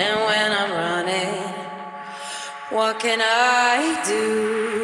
And when I'm running, what can I do?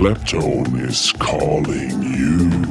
Claptone is calling you.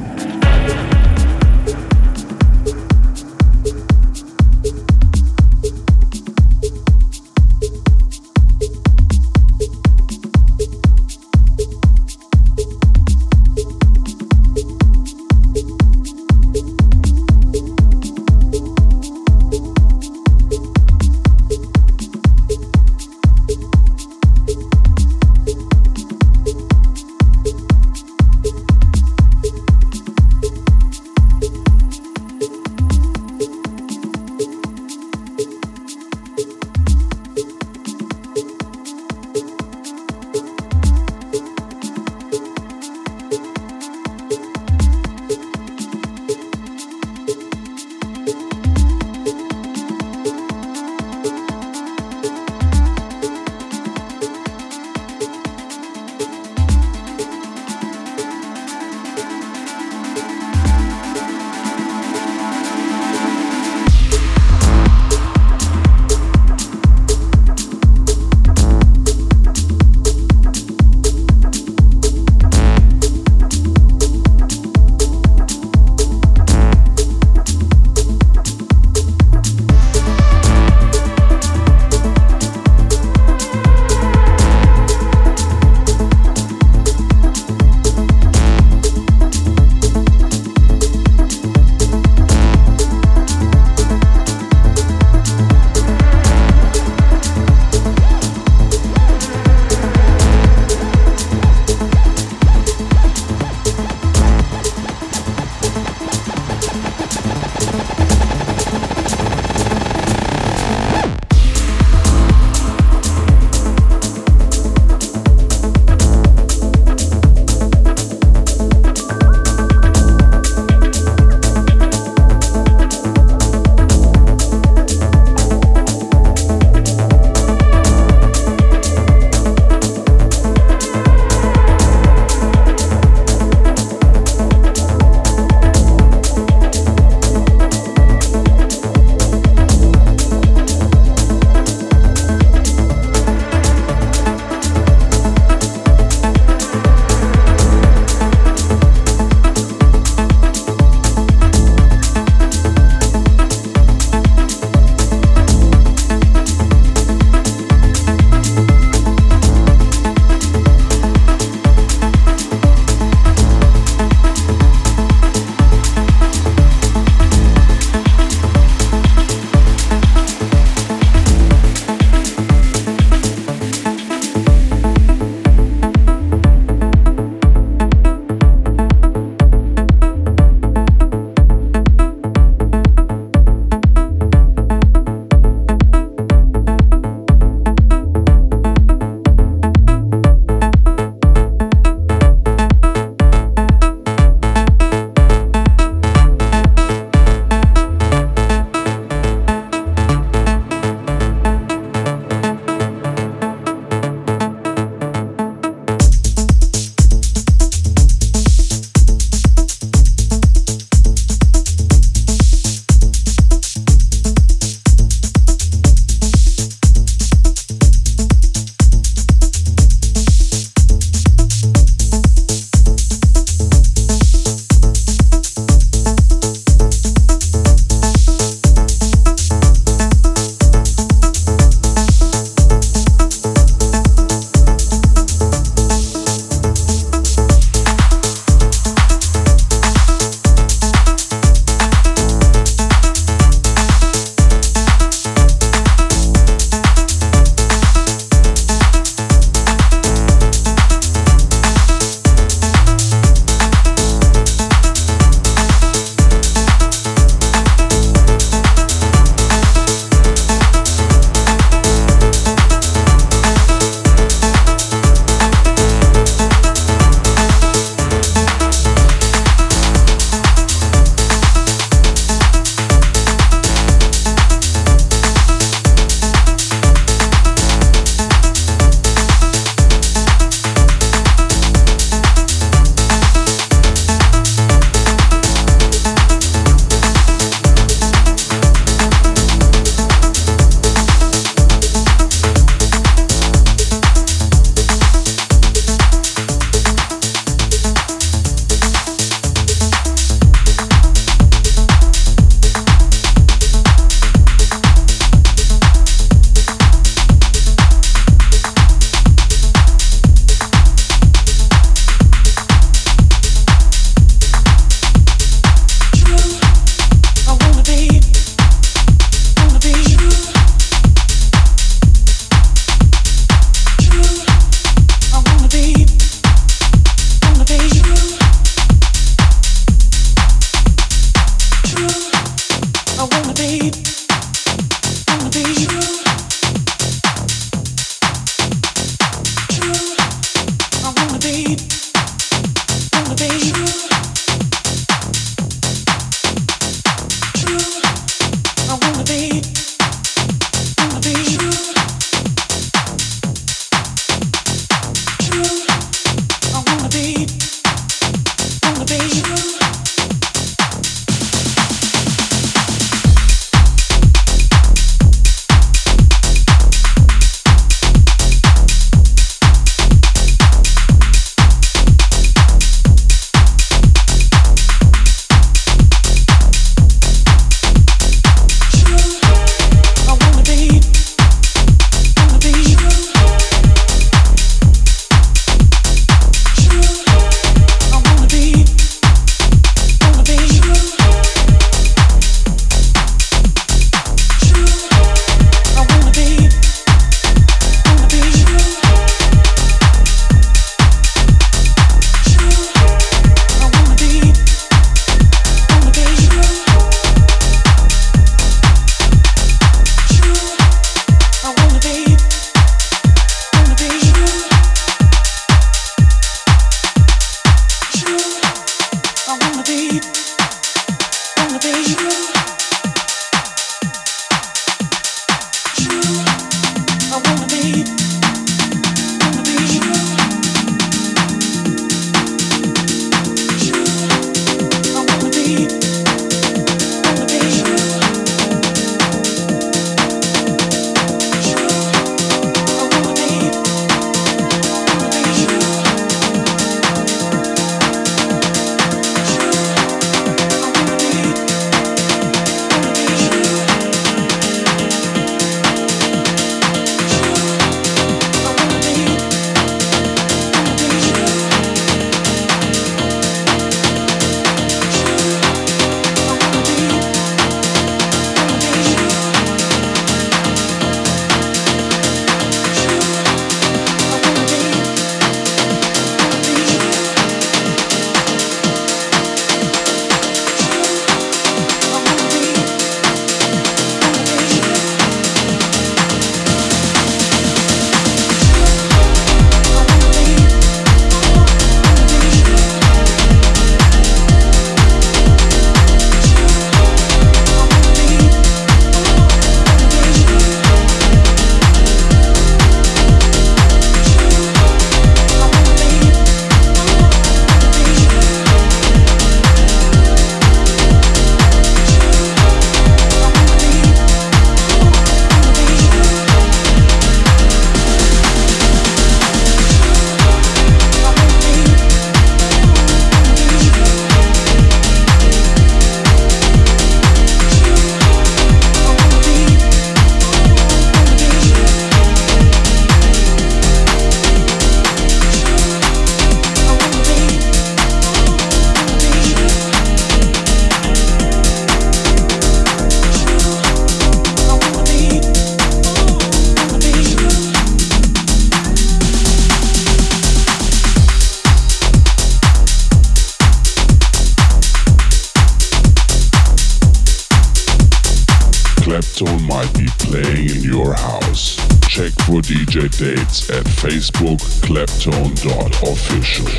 Check for DJ dates at Facebook Claptone.official.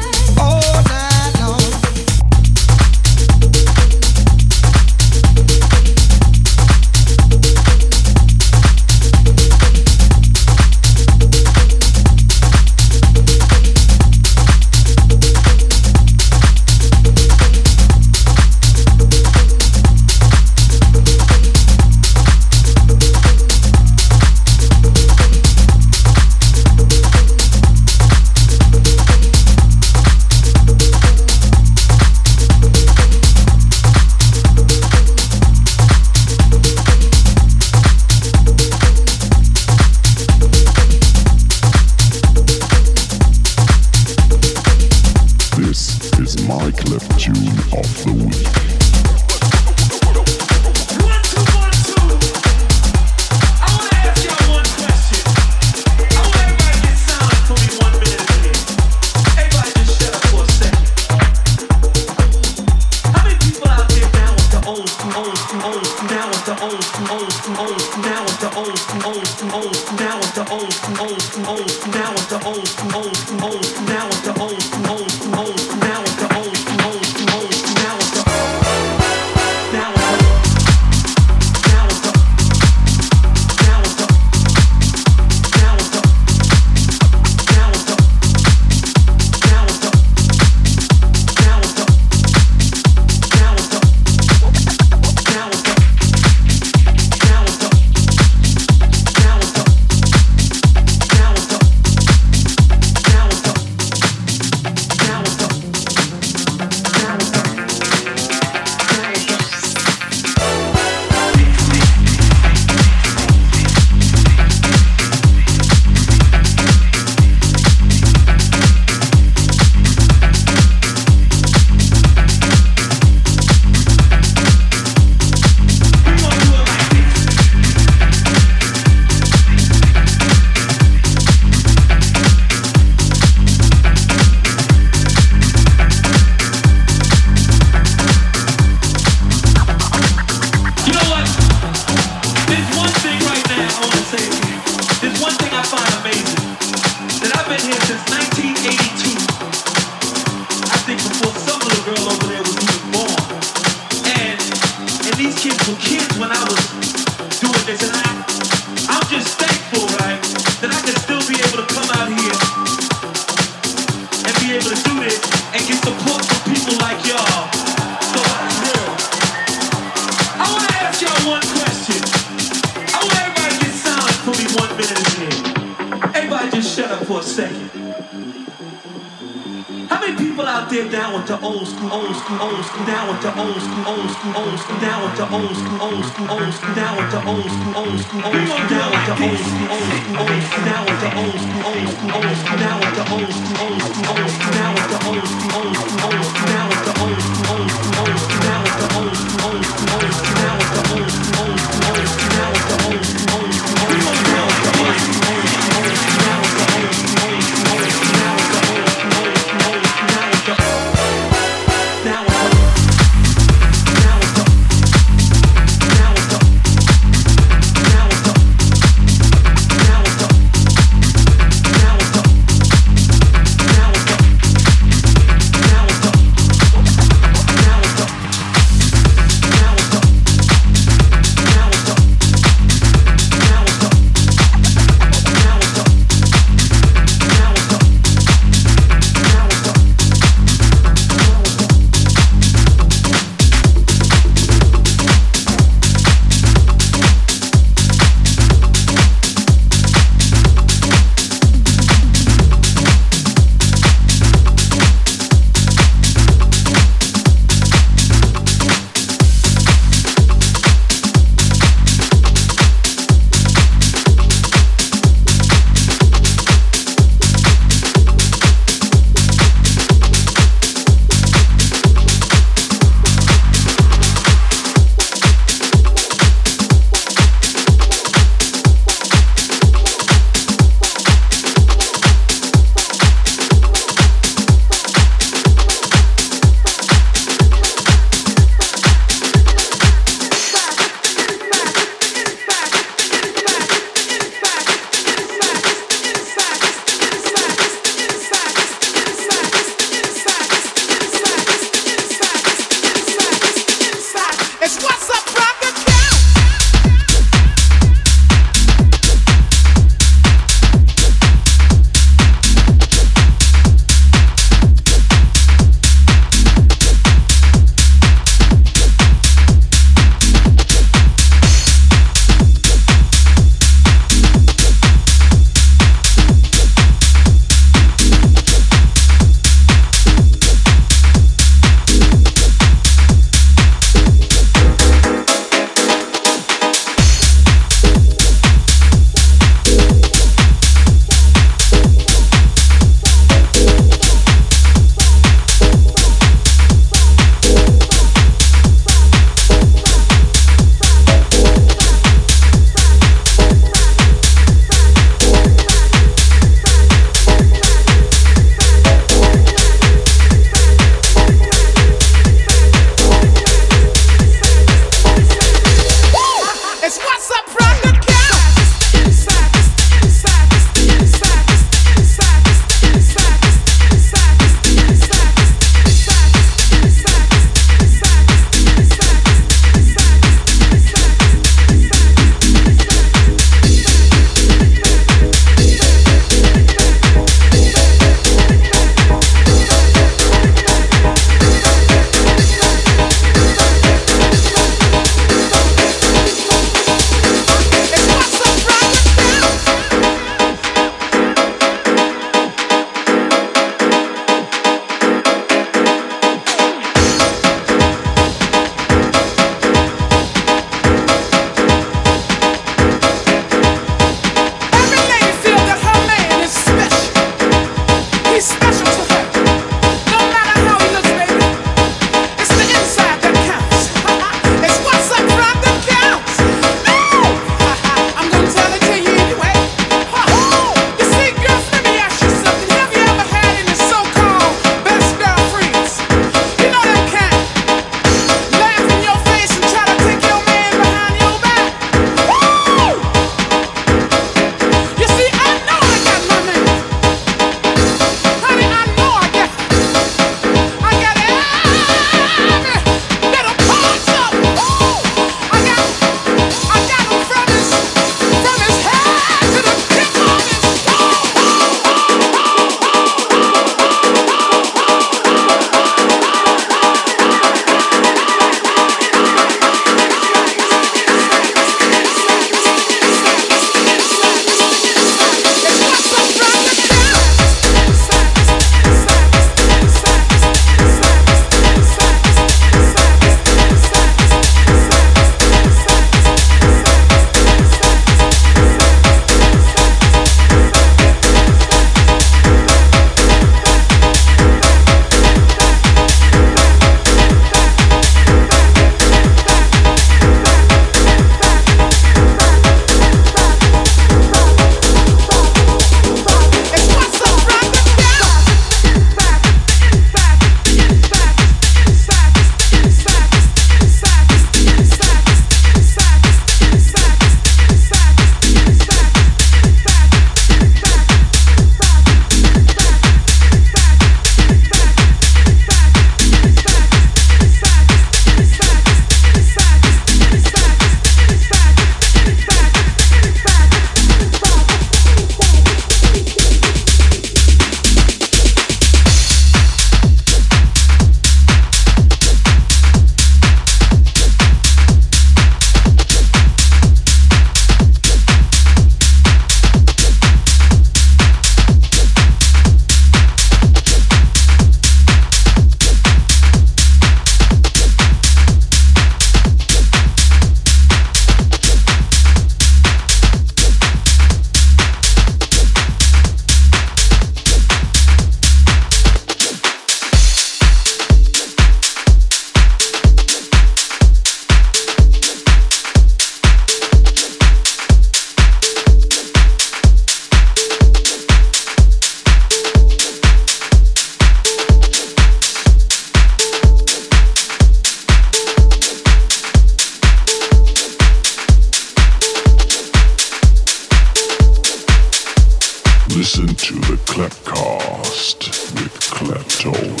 Listen to the Clapcast with Claptone.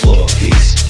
Floor Peace.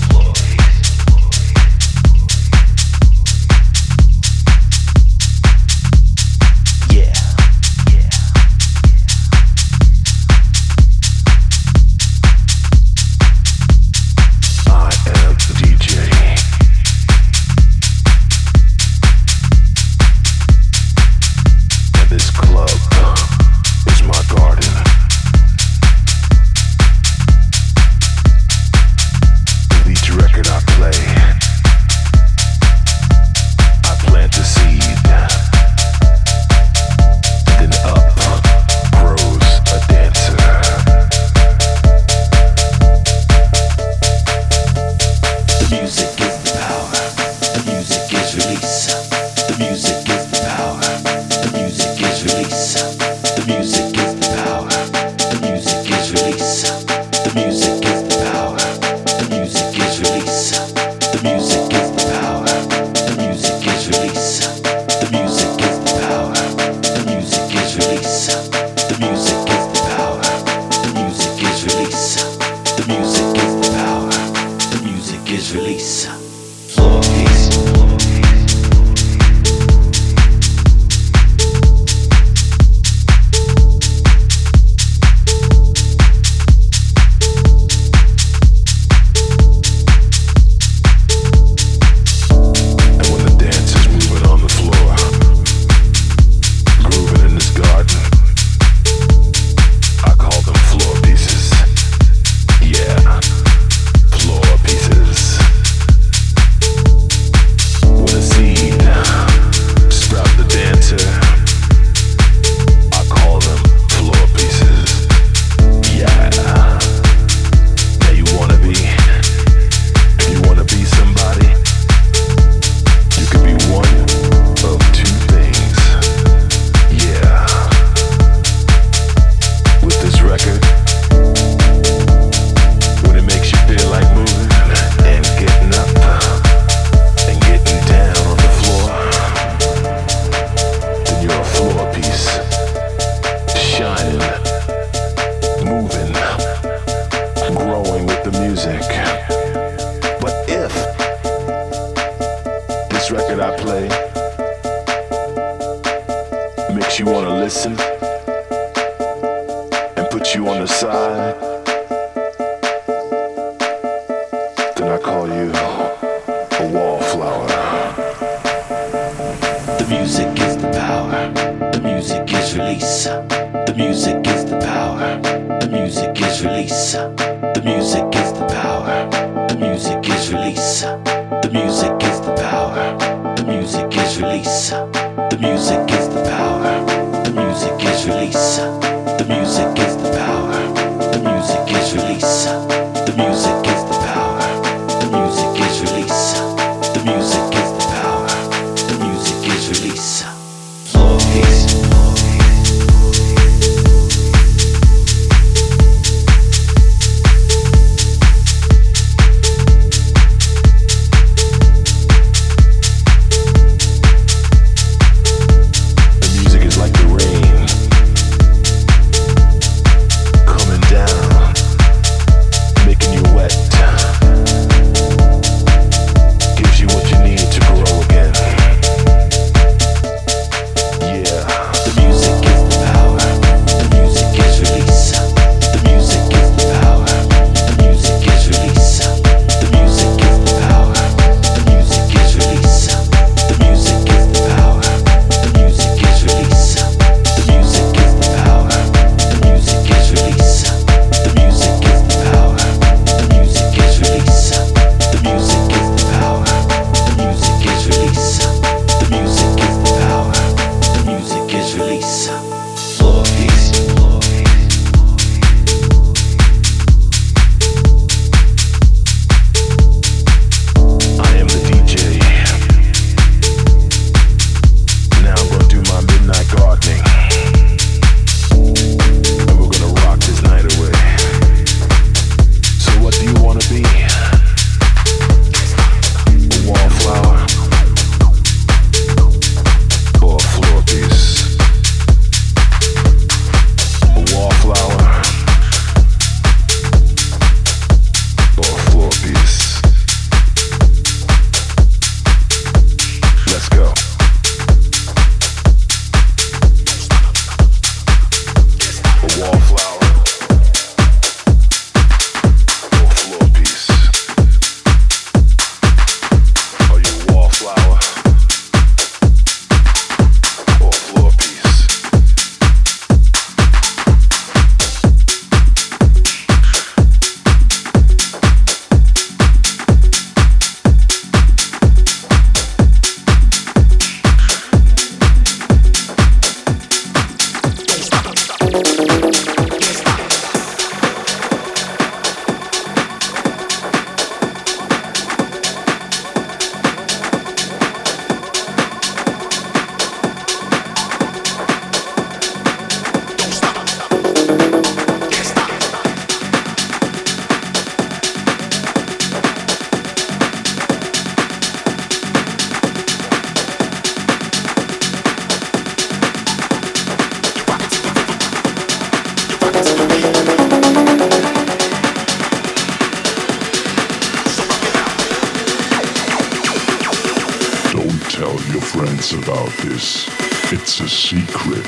your friends about this. It's a secret.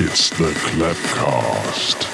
It's the Clapcast.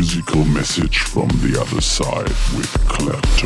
musical message from the other side with Claptone.